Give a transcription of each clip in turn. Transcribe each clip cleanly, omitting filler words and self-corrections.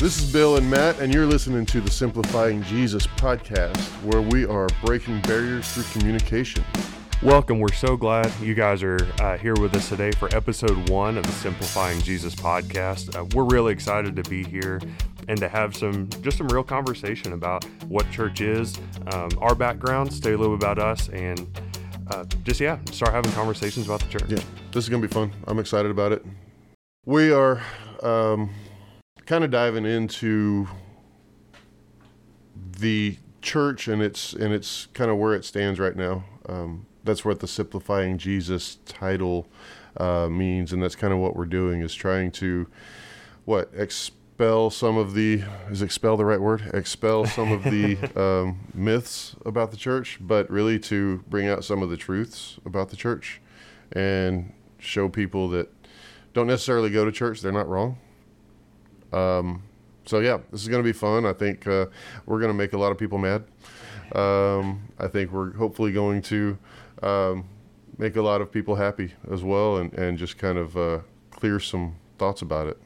This is Bill and Matt, and you're listening to the Simplifying Jesus Podcast, where we are breaking barriers through communication. Welcome. We're so glad you guys are here with us today for episode 1 of the Simplifying Jesus Podcast. We're really excited to be here and to have some real conversation about what church is, our backgrounds, tell you a little bit about us, and start having conversations about the church. Yeah, this is going to be fun. I'm excited about it. We are... kind of diving into the church and its kind of where it stands right now. That's what the Simplifying Jesus title means, and that's kind of what we're doing, is trying to expel some of the myths about the church, but really to bring out some of the truths about the church and show people that don't necessarily go to church, they're not wrong. This is going to be fun. I think we're going to make a lot of people mad. I think we're hopefully going to make a lot of people happy as well, and just kind of clear some thoughts about it.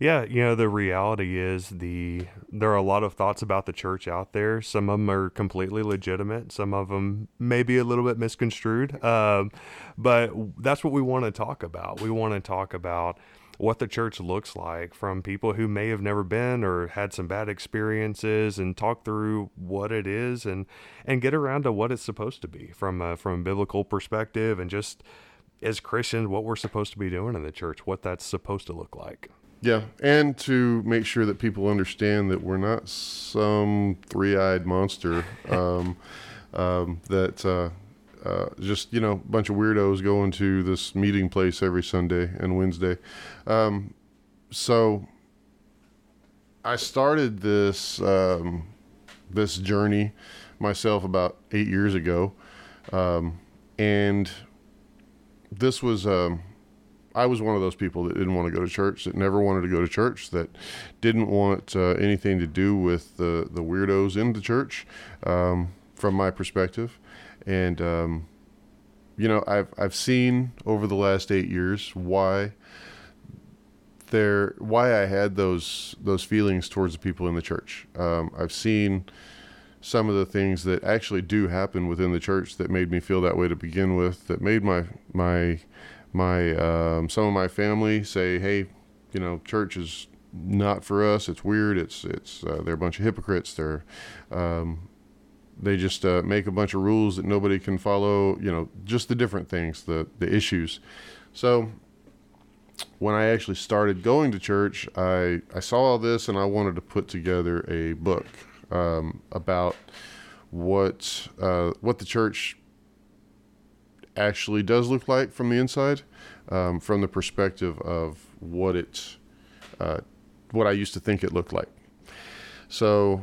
Yeah, the reality is there are a lot of thoughts about the church out there. Some of them are completely legitimate. Some of them may be a little bit misconstrued. But that's what we want to talk about. We want to talk about what the church looks like from people who may have never been or had some bad experiences, and talk through what it is and get around to what it's supposed to be from a biblical perspective, and just as Christians, what we're supposed to be doing in the church, what that's supposed to look like. Yeah. And to make sure that people understand that we're not some three-eyed monster, a bunch of weirdos going to this meeting place every Sunday and Wednesday. So I started this this journey myself about 8 years ago, and this was I was one of those people that didn't want to go to church, that never wanted to go to church, that didn't want anything to do with the weirdos in the church, from my perspective. And, I've seen over the last 8 years why I had those feelings towards the people in the church. I've seen some of the things that actually do happen within the church that made me feel that way to begin with, that made my some of my family say, hey, church is not for us. It's weird. It's they're a bunch of hypocrites. They're, they just make a bunch of rules that nobody can follow, just the different things, the issues. So when I actually started going to church, I saw all this, and I wanted to put together a book about what the church actually does look like from the inside, from the perspective of what I used to think it looked like. So...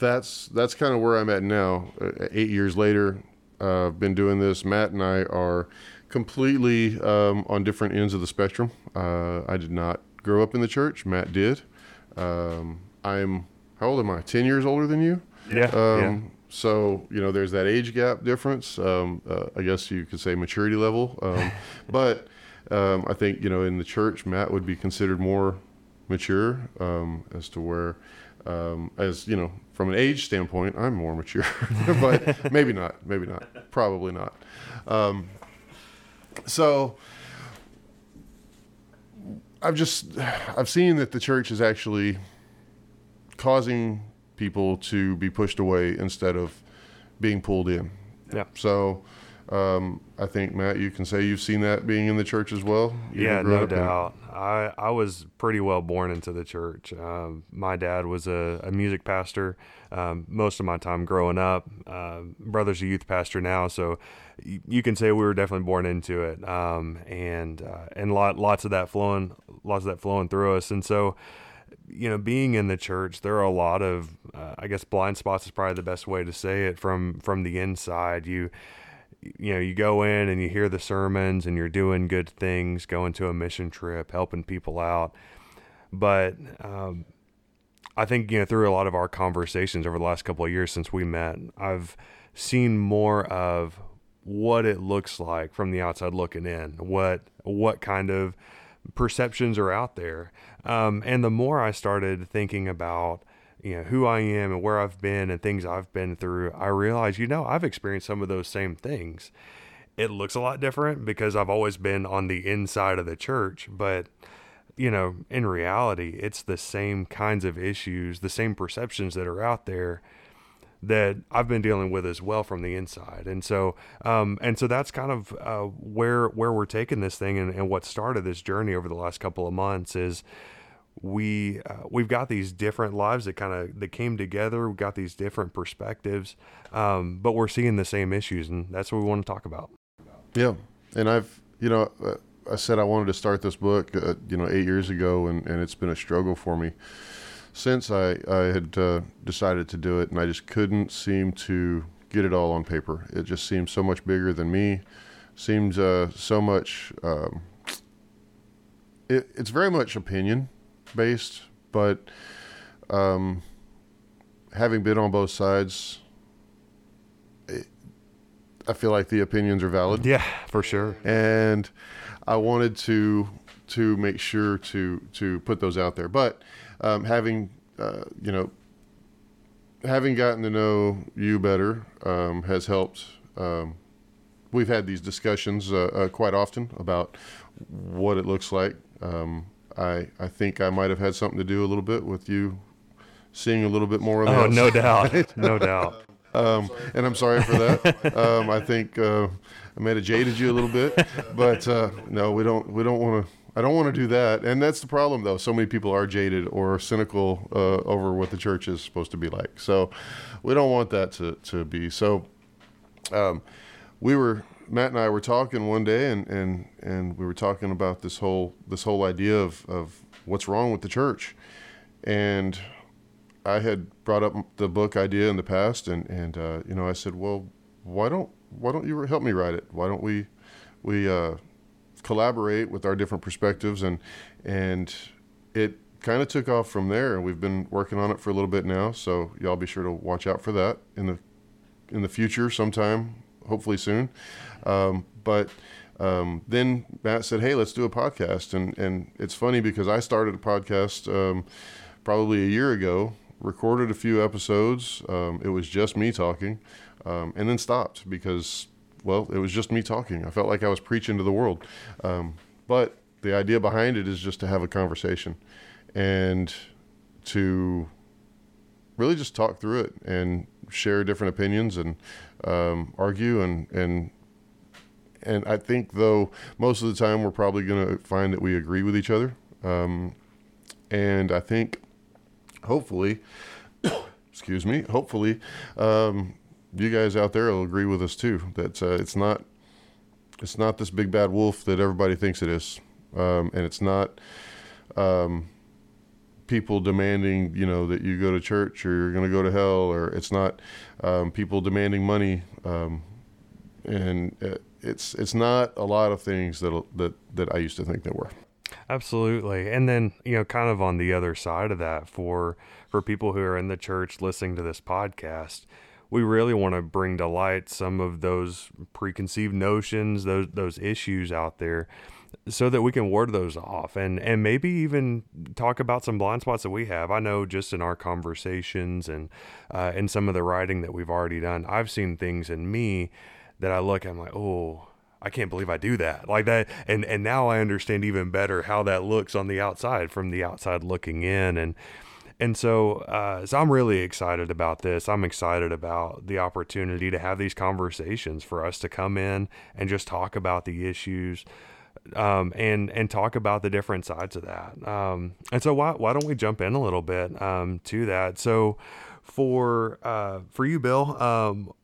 That's kind of where I'm at now. 8 years later, I've been doing this. Matt and I are completely on different ends of the spectrum. I did not grow up in the church. Matt did. How old am I? 10 years older than you? Yeah. So, there's that age gap difference. I guess you could say maturity level. But I think, in the church, Matt would be considered more mature, as to where... from an age standpoint, I'm more mature, but maybe not, probably not. So I've seen that the church is actually causing people to be pushed away instead of being pulled in. Yeah. So, I think, Matt, you can say you've seen that being in the church as well. Yeah, no doubt. I was pretty well born into the church. My dad was a music pastor most of my time growing up. Brother's a youth pastor now, so you can say we were definitely born into it, and lots of that flowing through us. And so, being in the church, there are a lot of blind spots is probably the best way to say it. From the inside, you go in and you hear the sermons and you're doing good things, going to a mission trip, helping people out. But I think, through a lot of our conversations over the last couple of years since we met, I've seen more of what it looks like from the outside looking in, what kind of perceptions are out there. And the more I started thinking about, who I am and where I've been and things I've been through, I realized, I've experienced some of those same things. It looks a lot different because I've always been on the inside of the church, but in reality, it's the same kinds of issues, the same perceptions that are out there that I've been dealing with as well from the inside. And so that's kind of where we're taking this thing, and what started this journey over the last couple of months is we've got these different lives that came together. We've got these different perspectives, but we're seeing the same issues, and that's what we want to talk about. Yeah. And I've, I said I wanted to start this book, 8 years ago, and it's been a struggle for me since I had decided to do it, and I just couldn't seem to get it all on paper. It just seemed so much bigger than me, seemed so much, it's very much opinion based, but having been on both sides, I feel like the opinions are valid. Yeah, for sure. And I wanted to make sure to put those out there. But having gotten to know you better has helped. We've had these discussions quite often about what it looks like. I think I might have had something to do a little bit with you seeing a little bit more of it. Oh, no doubt. No doubt. And I'm sorry for that. I think I may have jaded you a little bit, but no, we don't want to. I don't want to do that, and that's the problem, though. So many people are jaded or cynical over what the church is supposed to be like. So we don't want that to be. So Matt and I were talking one day, and we were talking about this whole idea of what's wrong with the church, and I had brought up the book idea in the past, and I said, well, why don't you help me write it? Why don't we collaborate with our different perspectives, and it kind of took off from there. And we've been working on it for a little bit now, so y'all be sure to watch out for that in the future, sometime, hopefully soon. Then Matt said, "Hey, let's do a podcast," and it's funny because I started a podcast probably a year ago. Recorded a few episodes. It was just me talking, and then stopped because, well, it was just me talking. I felt like I was preaching to the world. But the idea behind it is just to have a conversation and to really just talk through it and share different opinions and argue. And I think, though, most of the time we're probably going to find that we agree with each other. And I think... Hopefully, you guys out there will agree with us too. That it's not this big bad wolf that everybody thinks it is, and it's not people demanding that you go to church or you're going to go to hell, or it's not people demanding money, and it's not a lot of things that I used to think that were. Absolutely. And then, kind of on the other side of that, for people who are in the church listening to this podcast, we really want to bring to light some of those preconceived notions, those issues out there, so that we can ward those off and maybe even talk about some blind spots that we have. I know just in our conversations and in some of the writing that we've already done, I've seen things in me that I look, I'm like, oh, I can't believe I do that like that. And now I understand even better how that looks on the outside, from the outside looking in. And so I'm really excited about this. I'm excited about the opportunity to have these conversations, for us to come in and just talk about the issues, and talk about the different sides of that. And so why don't we jump in a little bit, to that? So for you, Bill,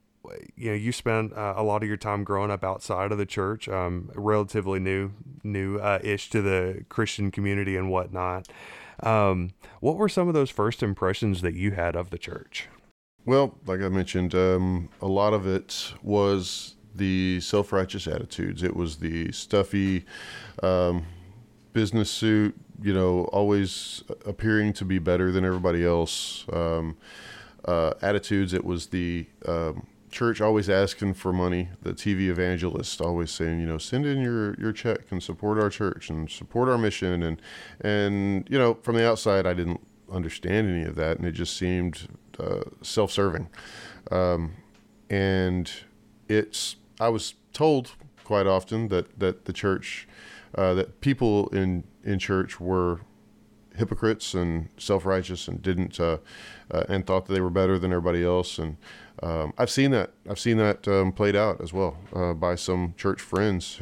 you spent a lot of your time growing up outside of the church, relatively new-ish to the Christian community and whatnot. What were some of those first impressions that you had of the church? Well, like I mentioned, a lot of it was the self-righteous attitudes. It was the stuffy business suit, always appearing to be better than everybody else attitudes. It was the church always asking for money. The TV evangelist always saying, you know, send in your check and support our church and support our mission. And you know, from the outside, I didn't understand any of that, and it just seemed self-serving. And I was told quite often that the church, that people in church were hypocrites and self-righteous and didn't and thought that they were better than everybody else. And I've seen that played out as well by some church friends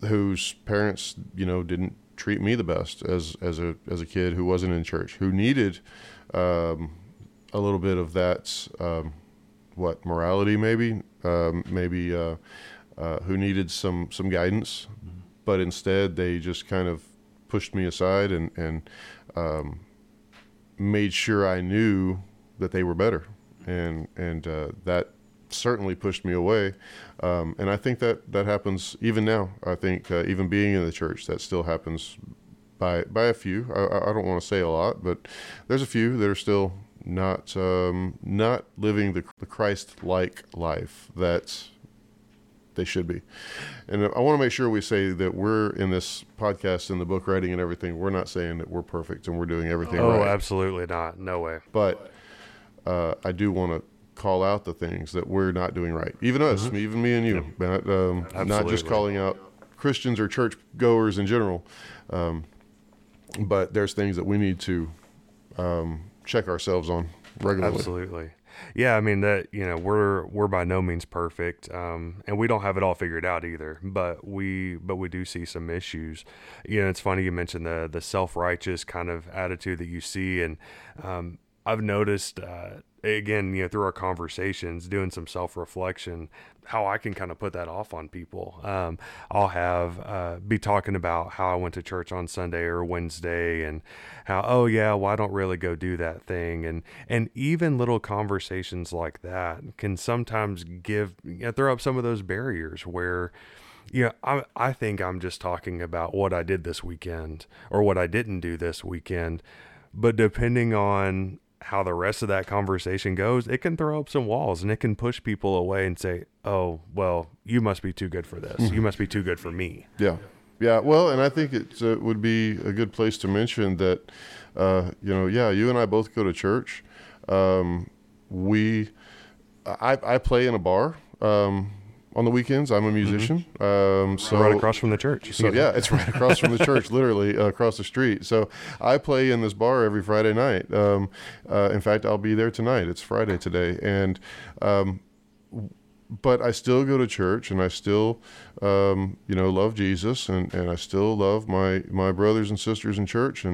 whose parents, you know, didn't treat me the best as a kid who wasn't in church, who needed a little bit of that morality maybe who needed some guidance. Mm-hmm. But instead, they just kind of pushed me aside and made sure I knew that they were better, and that certainly pushed me away. And I think that happens even now. I think even being in the church, that still happens by a few. I don't want to say a lot, but there's a few that are still not living the Christ-like life that's they should be. And I want to make sure we say that we're in this podcast and the book writing and everything, we're not saying that we're perfect and we're doing everything right. Oh, absolutely not. No way. But I do want to call out the things that we're not doing right. Even us, mm-hmm. Even me and you, Matt, not just calling out Christians or church goers in general. But there's things that we need to check ourselves on regularly. Absolutely. Yeah, I mean that, you know, we're by no means perfect, and we don't have it all figured out either. But we do see some issues. You know, it's funny you mentioned the self-righteous kind of attitude that you see, and I've noticed again, you know, through our conversations, doing some self-reflection, how I can kind of put that off on people. I'll have be talking about how I went to church on Sunday or Wednesday, and how, oh yeah, well, I don't really go do that thing, and even little conversations like that can sometimes throw up some of those barriers where, you know, I think I'm just talking about what I did this weekend or what I didn't do this weekend, but depending on how the rest of that conversation goes, it can throw up some walls and it can push people away and say, oh, well, you must be too good for this. Mm-hmm. You must be too good for me. Yeah. Yeah. Well, and I think it would be a good place to mention that, you know, yeah, you and I both go to church. I play in a bar, on the weekends. I'm a musician. Mm-hmm. So right across from the church. So yeah, it's right across from the church, literally across the street. So I play in this bar every Friday night. In fact, I'll be there tonight. It's Friday today. And, but I still go to church and I still, you know, love Jesus and I still love my brothers and sisters in church.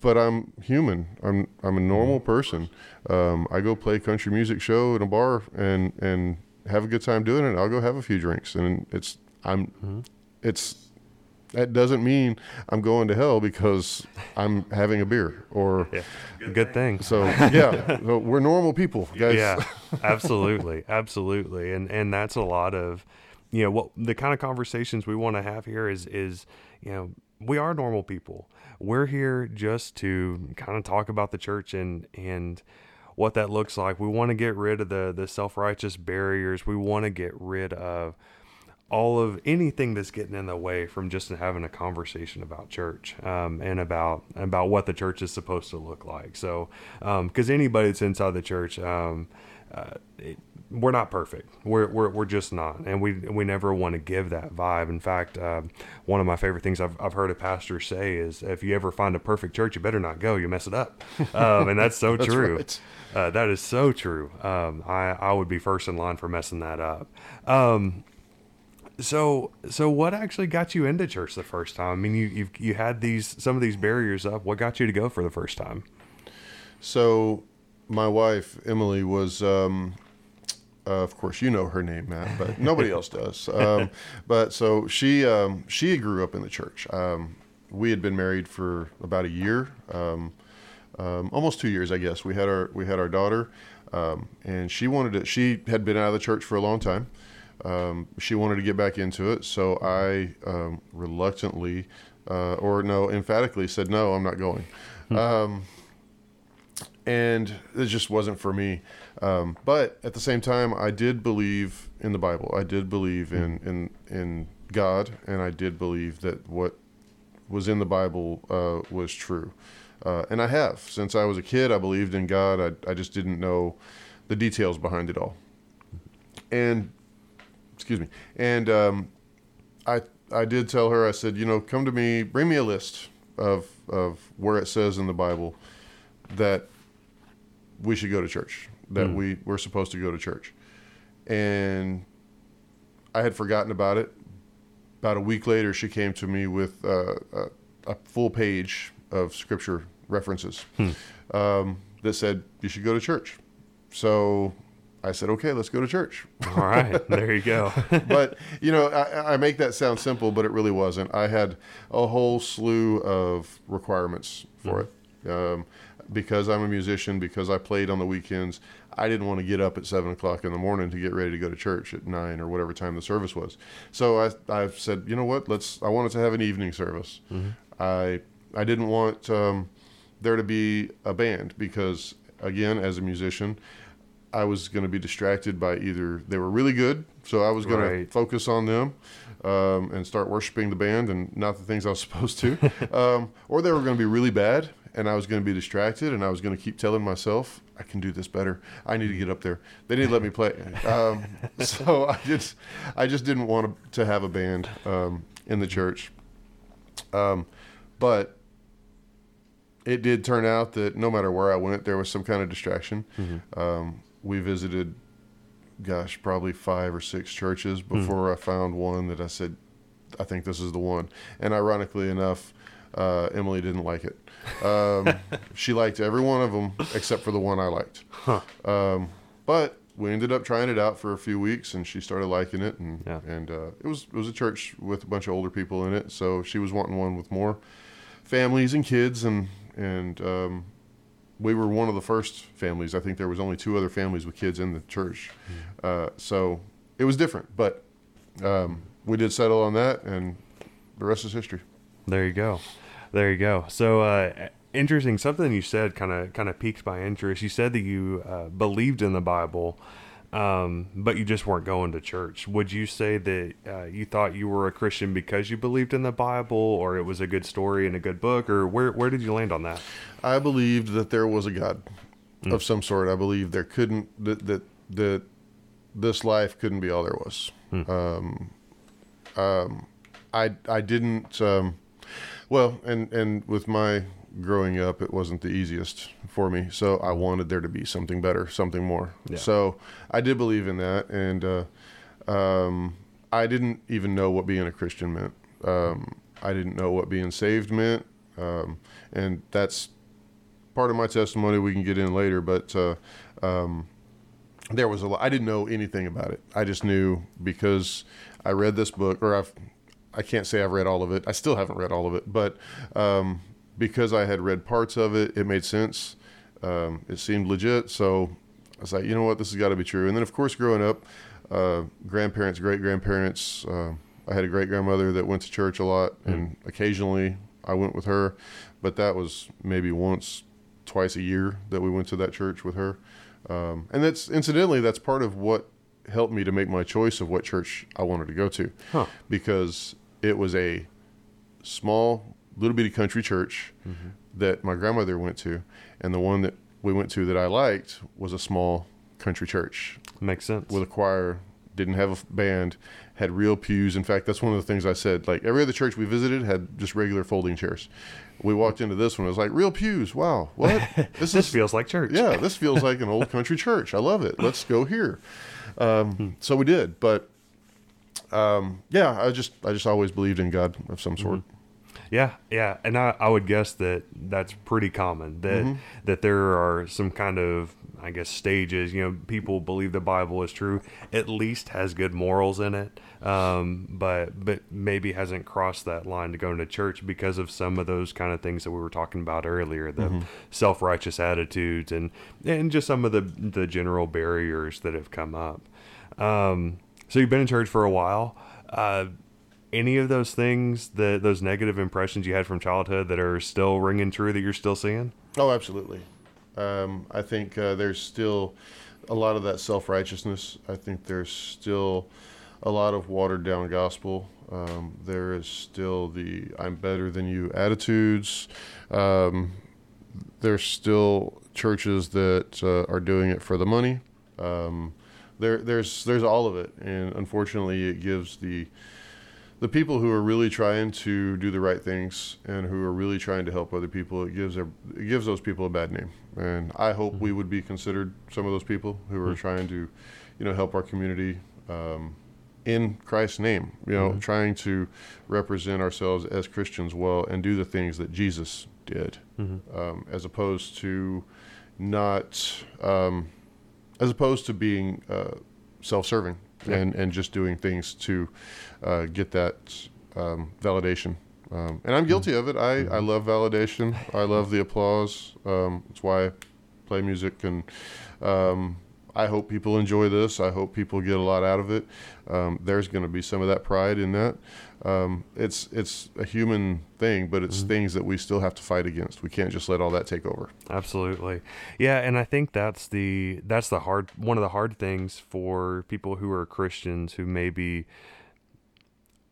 But I'm human. I'm a normal person. I go play a country music show in a bar and have a good time doing it. I'll go have a few drinks, and that doesn't mean I'm going to hell because I'm having a beer or good thing. So yeah, so we're normal people, guys. Yeah, absolutely, absolutely, and that's a lot of, you know, what the kind of conversations we want to have here is you know, we are normal people. We're here just to kind of talk about the church and what that looks like. We want to get rid of the self-righteous barriers. We want to get rid of all of anything that's getting in the way from just having a conversation about church, and about what the church is supposed to look like. So, 'cause anybody that's inside the church, we're not perfect. We're just not, and we never want to give that vibe. In fact, one of my favorite things I've heard a pastor say is, if you ever find a perfect church, you better not go. You mess it up, and that's so that's true. Right. That is so true. I would be first in line for messing that up. So what actually got you into church the first time? I mean, you had some of these barriers up. What got you to go for the first time? So my wife, Emily, was, of course, you know her name, Matt, but nobody else does. But so she grew up in the church. We had been married for about a year, almost 2 years, I guess. We had our daughter, and she had been out of the church for a long time. She wanted to get back into it. So I, emphatically said, no, I'm not going. And it just wasn't for me. But at the same time, I did believe in the Bible. I did believe in God, and I did believe that what was in the Bible was true. And I have. Since I was a kid, I believed in God. I just didn't know the details behind it all. And, and I did tell her, I said, you know, come to me, bring me a list of where it says in the Bible that we should go to church, that we're supposed to go to church. And I had forgotten about it. About a week later, she came to me with a full page of scripture references that said, you should go to church. So I said, okay, let's go to church. All right, there you go. But, you know, I make that sound simple, but it really wasn't. I had a whole slew of requirements for it. Because I'm a musician, because I played on the weekends, I didn't want to get up at 7 o'clock in the morning to get ready to go to church at 9 or whatever time the service was. So I said, you know what, I wanted to have an evening service. Mm-hmm. I didn't want there to be a band because, again, as a musician, I was going to be distracted by either they were really good, so I was going to focus on them and start worshiping the band and not the things I was supposed to, or they were going to be really bad, and I was going to be distracted, and I was going to keep telling myself, I can do this better. I need to get up there. They didn't let me play. So I just didn't want to have a band in the church. But it did turn out that no matter where I went, there was some kind of distraction. Mm-hmm. We visited, probably 5 or 6 churches before I found one that I said, I think this is the one. And ironically enough, Emily didn't like it. She liked every one of them except for the one I liked. Huh. But we ended up trying it out for a few weeks, and she started liking it. And it was a church with a bunch of older people in it, so she was wanting one with more families and kids. And we were one of the first families. I think there was only 2 other families with kids in the church. So it was different, but we did settle on that, and the rest is history. There you go. There you go. So, interesting, something you said kind of piqued my interest. You said that you believed in the Bible, but you just weren't going to church. Would you say that you thought you were a Christian because you believed in the Bible, or it was a good story and a good book, or where did you land on that? I believed that there was a God of some sort. I believed that this life couldn't be all there was. I didn't... Well, and with my growing up, it wasn't the easiest for me. So I wanted there to be something better, something more. Yeah. So I did believe in that. And I didn't even know what being a Christian meant. I didn't know what being saved meant. And that's part of my testimony we can get in later. But there was a lot. I didn't know anything about it. I just knew because I read this book, or I can't say I've read all of it. I still haven't read all of it, but because I had read parts of it, it made sense. It seemed legit, so I was like, you know what, this has got to be true. And then, of course, growing up, grandparents, great-grandparents, I had a great-grandmother that went to church a lot, and occasionally I went with her, but that was maybe once, twice a year that we went to that church with her. And that's part of what helped me to make my choice of what church I wanted to go to, because it was a small little bitty country church that my grandmother went to, and the one that we went to that I liked was a small country church. Makes sense. With a choir, didn't have a band, had real pews. In fact, that's one of the things I said, like every other church we visited had just regular folding chairs. We walked into this one, it was like, real pews. Wow. What? This feels like church. Yeah. This feels like an old country church. I love it. Let's go here. So we did, but, I just always believed in God of some sort. Yeah. Yeah. And I would guess that that's pretty common that there are some kind of, I guess, stages, you know, people believe the Bible is true, at least has good morals in it. But maybe hasn't crossed that line to going to church because of some of those kind of things that we were talking about earlier, the self-righteous attitudes and just some of the general barriers that have come up. So you've been in church for a while. Any of those things, those negative impressions you had from childhood that are still ringing true that you're still seeing? Oh, absolutely. I think there's still a lot of that self-righteousness. I think there's still a lot of watered-down gospel. There is still the I'm better than you attitudes. There's still churches that are doing it for the money. There's all of it, and unfortunately it gives the people who are really trying to do the right things and who are really trying to help other people, it gives those people a bad name. And I hope we would be considered some of those people who are trying to, help our community in Christ's name, trying to represent ourselves as Christians well and do the things that Jesus did, as opposed to being self-serving. Yeah. And just doing things to get that validation. And I'm guilty of it. I love validation. I love the applause. It's why I play music. And I hope people enjoy this. I hope people get a lot out of it. There's going to be some of that pride in that. It's a human thing, but it's things that we still have to fight against. We can't just let all that take over. Absolutely. Yeah. And I think that's the one of the hard things for people who are Christians who maybe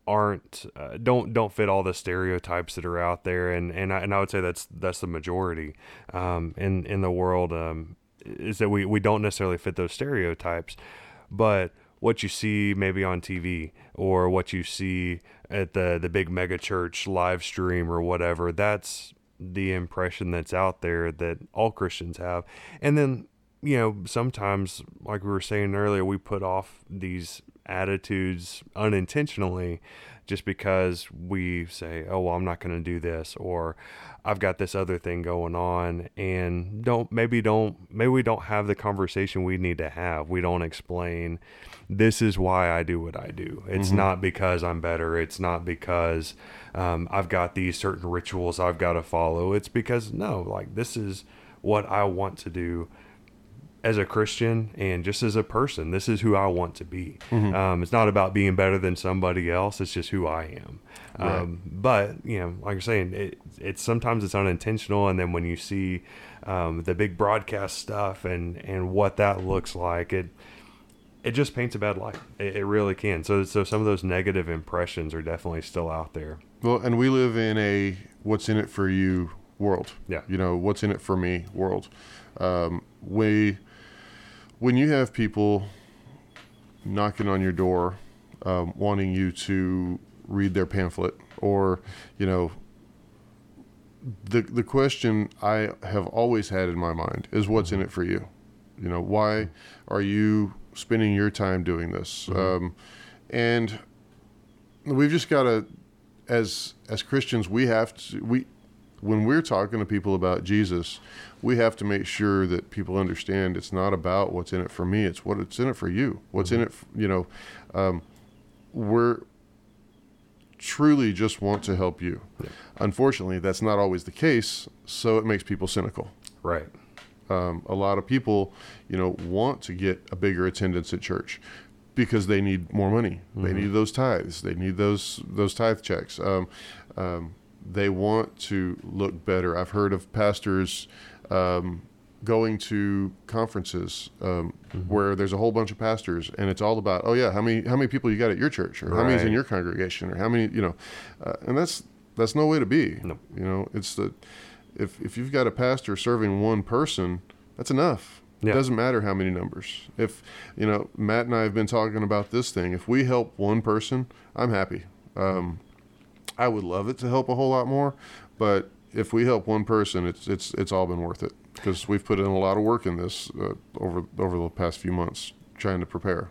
aren't, don't fit all the stereotypes that are out there. And I would say that's the majority, in the world, is that we don't necessarily fit those stereotypes, but what you see maybe on TV or what you see at the big mega church live stream or whatever, that's the impression that's out there that all Christians have. And then, sometimes, like we were saying earlier, we put off these attitudes unintentionally just because we say, oh, well, I'm not going to do this, or I've got this other thing going on, and maybe we don't have the conversation we need to have. We don't explain, this is why I do what I do. It's not because I'm better. It's not because I've got these certain rituals I've got to follow. It's because this is what I want to do as a Christian and just as a person. This is who I want to be. It's not about being better than somebody else. It's just who I am. Right. But like you're saying, it's sometimes it's unintentional. And then when you see the big broadcast stuff and what that looks like, it just paints a bad light. It really can. So some of those negative impressions are definitely still out there. Well, and we live in a what's in it for you world. Yeah. What's in it for me world. When you have people knocking on your door, wanting you to read their pamphlet, or, the question I have always had in my mind is what's in it for you? Why are you spending your time doing this? And we've just got to, as Christians, when we're talking to people about Jesus, we have to make sure that people understand it's not about what's in it for me. It's what's in it for you. What's in it, we're truly just want to help you. Yeah. Unfortunately, that's not always the case. So it makes people cynical. Right. A lot of people, want to get a bigger attendance at church because they need more money. They need those tithes. They need those tithe checks. They want to look better. I've heard of pastors going to conferences where there's a whole bunch of pastors, and it's all about, how many people you got at your church, or how many's in your congregation, or how many, and that's no way to be. No. It's that if you've got a pastor serving one person, that's enough. Yeah. It doesn't matter how many numbers. If Matt and I have been talking about this thing, if we help one person, I'm happy. I would love it to help a whole lot more, but if we help one person, it's all been worth it, because we've put in a lot of work in this over the past few months trying to prepare.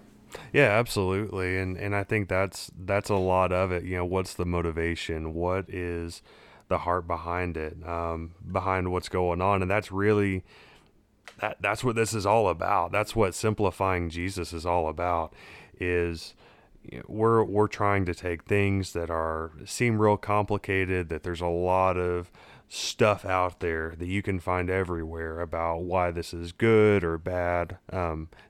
Yeah, absolutely, and I think that's a lot of it. What's the motivation? What is the heart behind it? Behind what's going on, and that's really. That's what this is all about. That's what Simplifying Jesus is all about. Is we're trying to take things that seem real complicated, that there's a lot of stuff out there that you can find everywhere about why this is good or bad,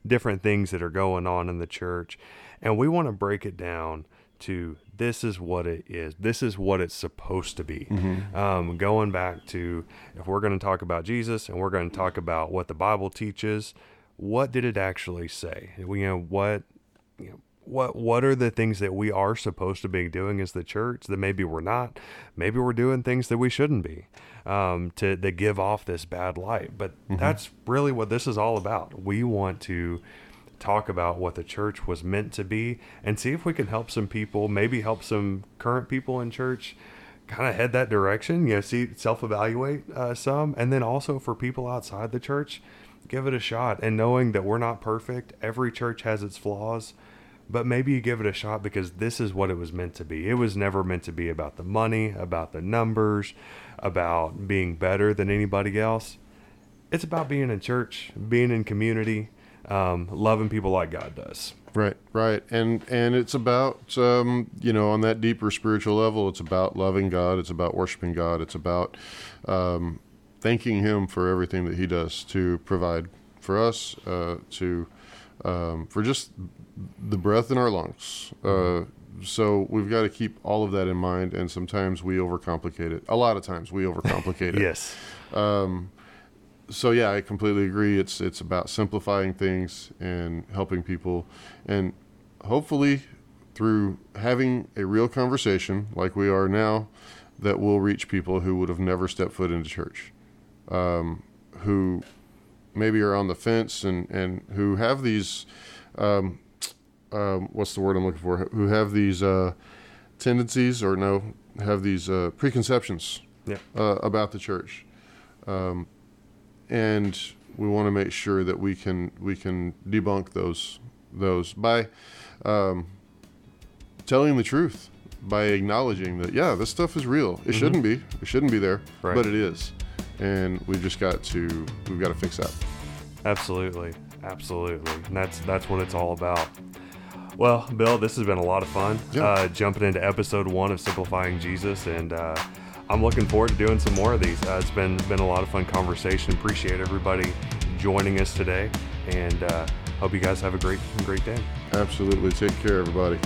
different things that are going on in the church. And we want to break it down to this is what it is. This is what it's supposed to be. Mm-hmm. Going back to, if we're going to talk about Jesus and we're going to talk about what the Bible teaches, what did it actually say? What are the things that we are supposed to be doing as the church that maybe we're not? Maybe we're doing things that we shouldn't be, to give off this bad light. But mm-hmm. that's really what this is all about. We want to talk about what the church was meant to be and see if we can help some people, maybe help some current people in church kind of head that direction, self-evaluate some. And then also for people outside the church, give it a shot. And knowing that we're not perfect, every church has its flaws. But maybe you give it a shot because this is what it was meant to be. It was never meant to be about the money, about the numbers, about being better than anybody else. It's about being in church, being in community, loving people like God does. Right, right. And it's about, on that deeper spiritual level, it's about loving God. It's about worshiping God. It's about thanking Him for everything that He does to provide for us, for just the breath in our lungs. So we've got to keep all of that in mind. And sometimes we overcomplicate it. A lot of times we overcomplicate it. Yes. So yeah, I completely agree. It's about simplifying things and helping people. And hopefully through having a real conversation like we are now, that will reach people who would have never stepped foot into church, who maybe are on the fence and who have these, what's the word I'm looking for? Who have these tendencies have these preconceptions about the church, and we want to make sure that we can debunk those by telling the truth, by acknowledging that this stuff is real. It mm-hmm. shouldn't be there, right. But it is. And we've got to fix that. Absolutely. And that's what it's all about. Well, Bill, this has been a lot of fun, jumping into episode 1 of Simplifying Jesus. And I'm looking forward to doing some more of these. It's been a lot of fun conversation. Appreciate everybody joining us today. And hope you guys have a great day. Absolutely. Take care, everybody.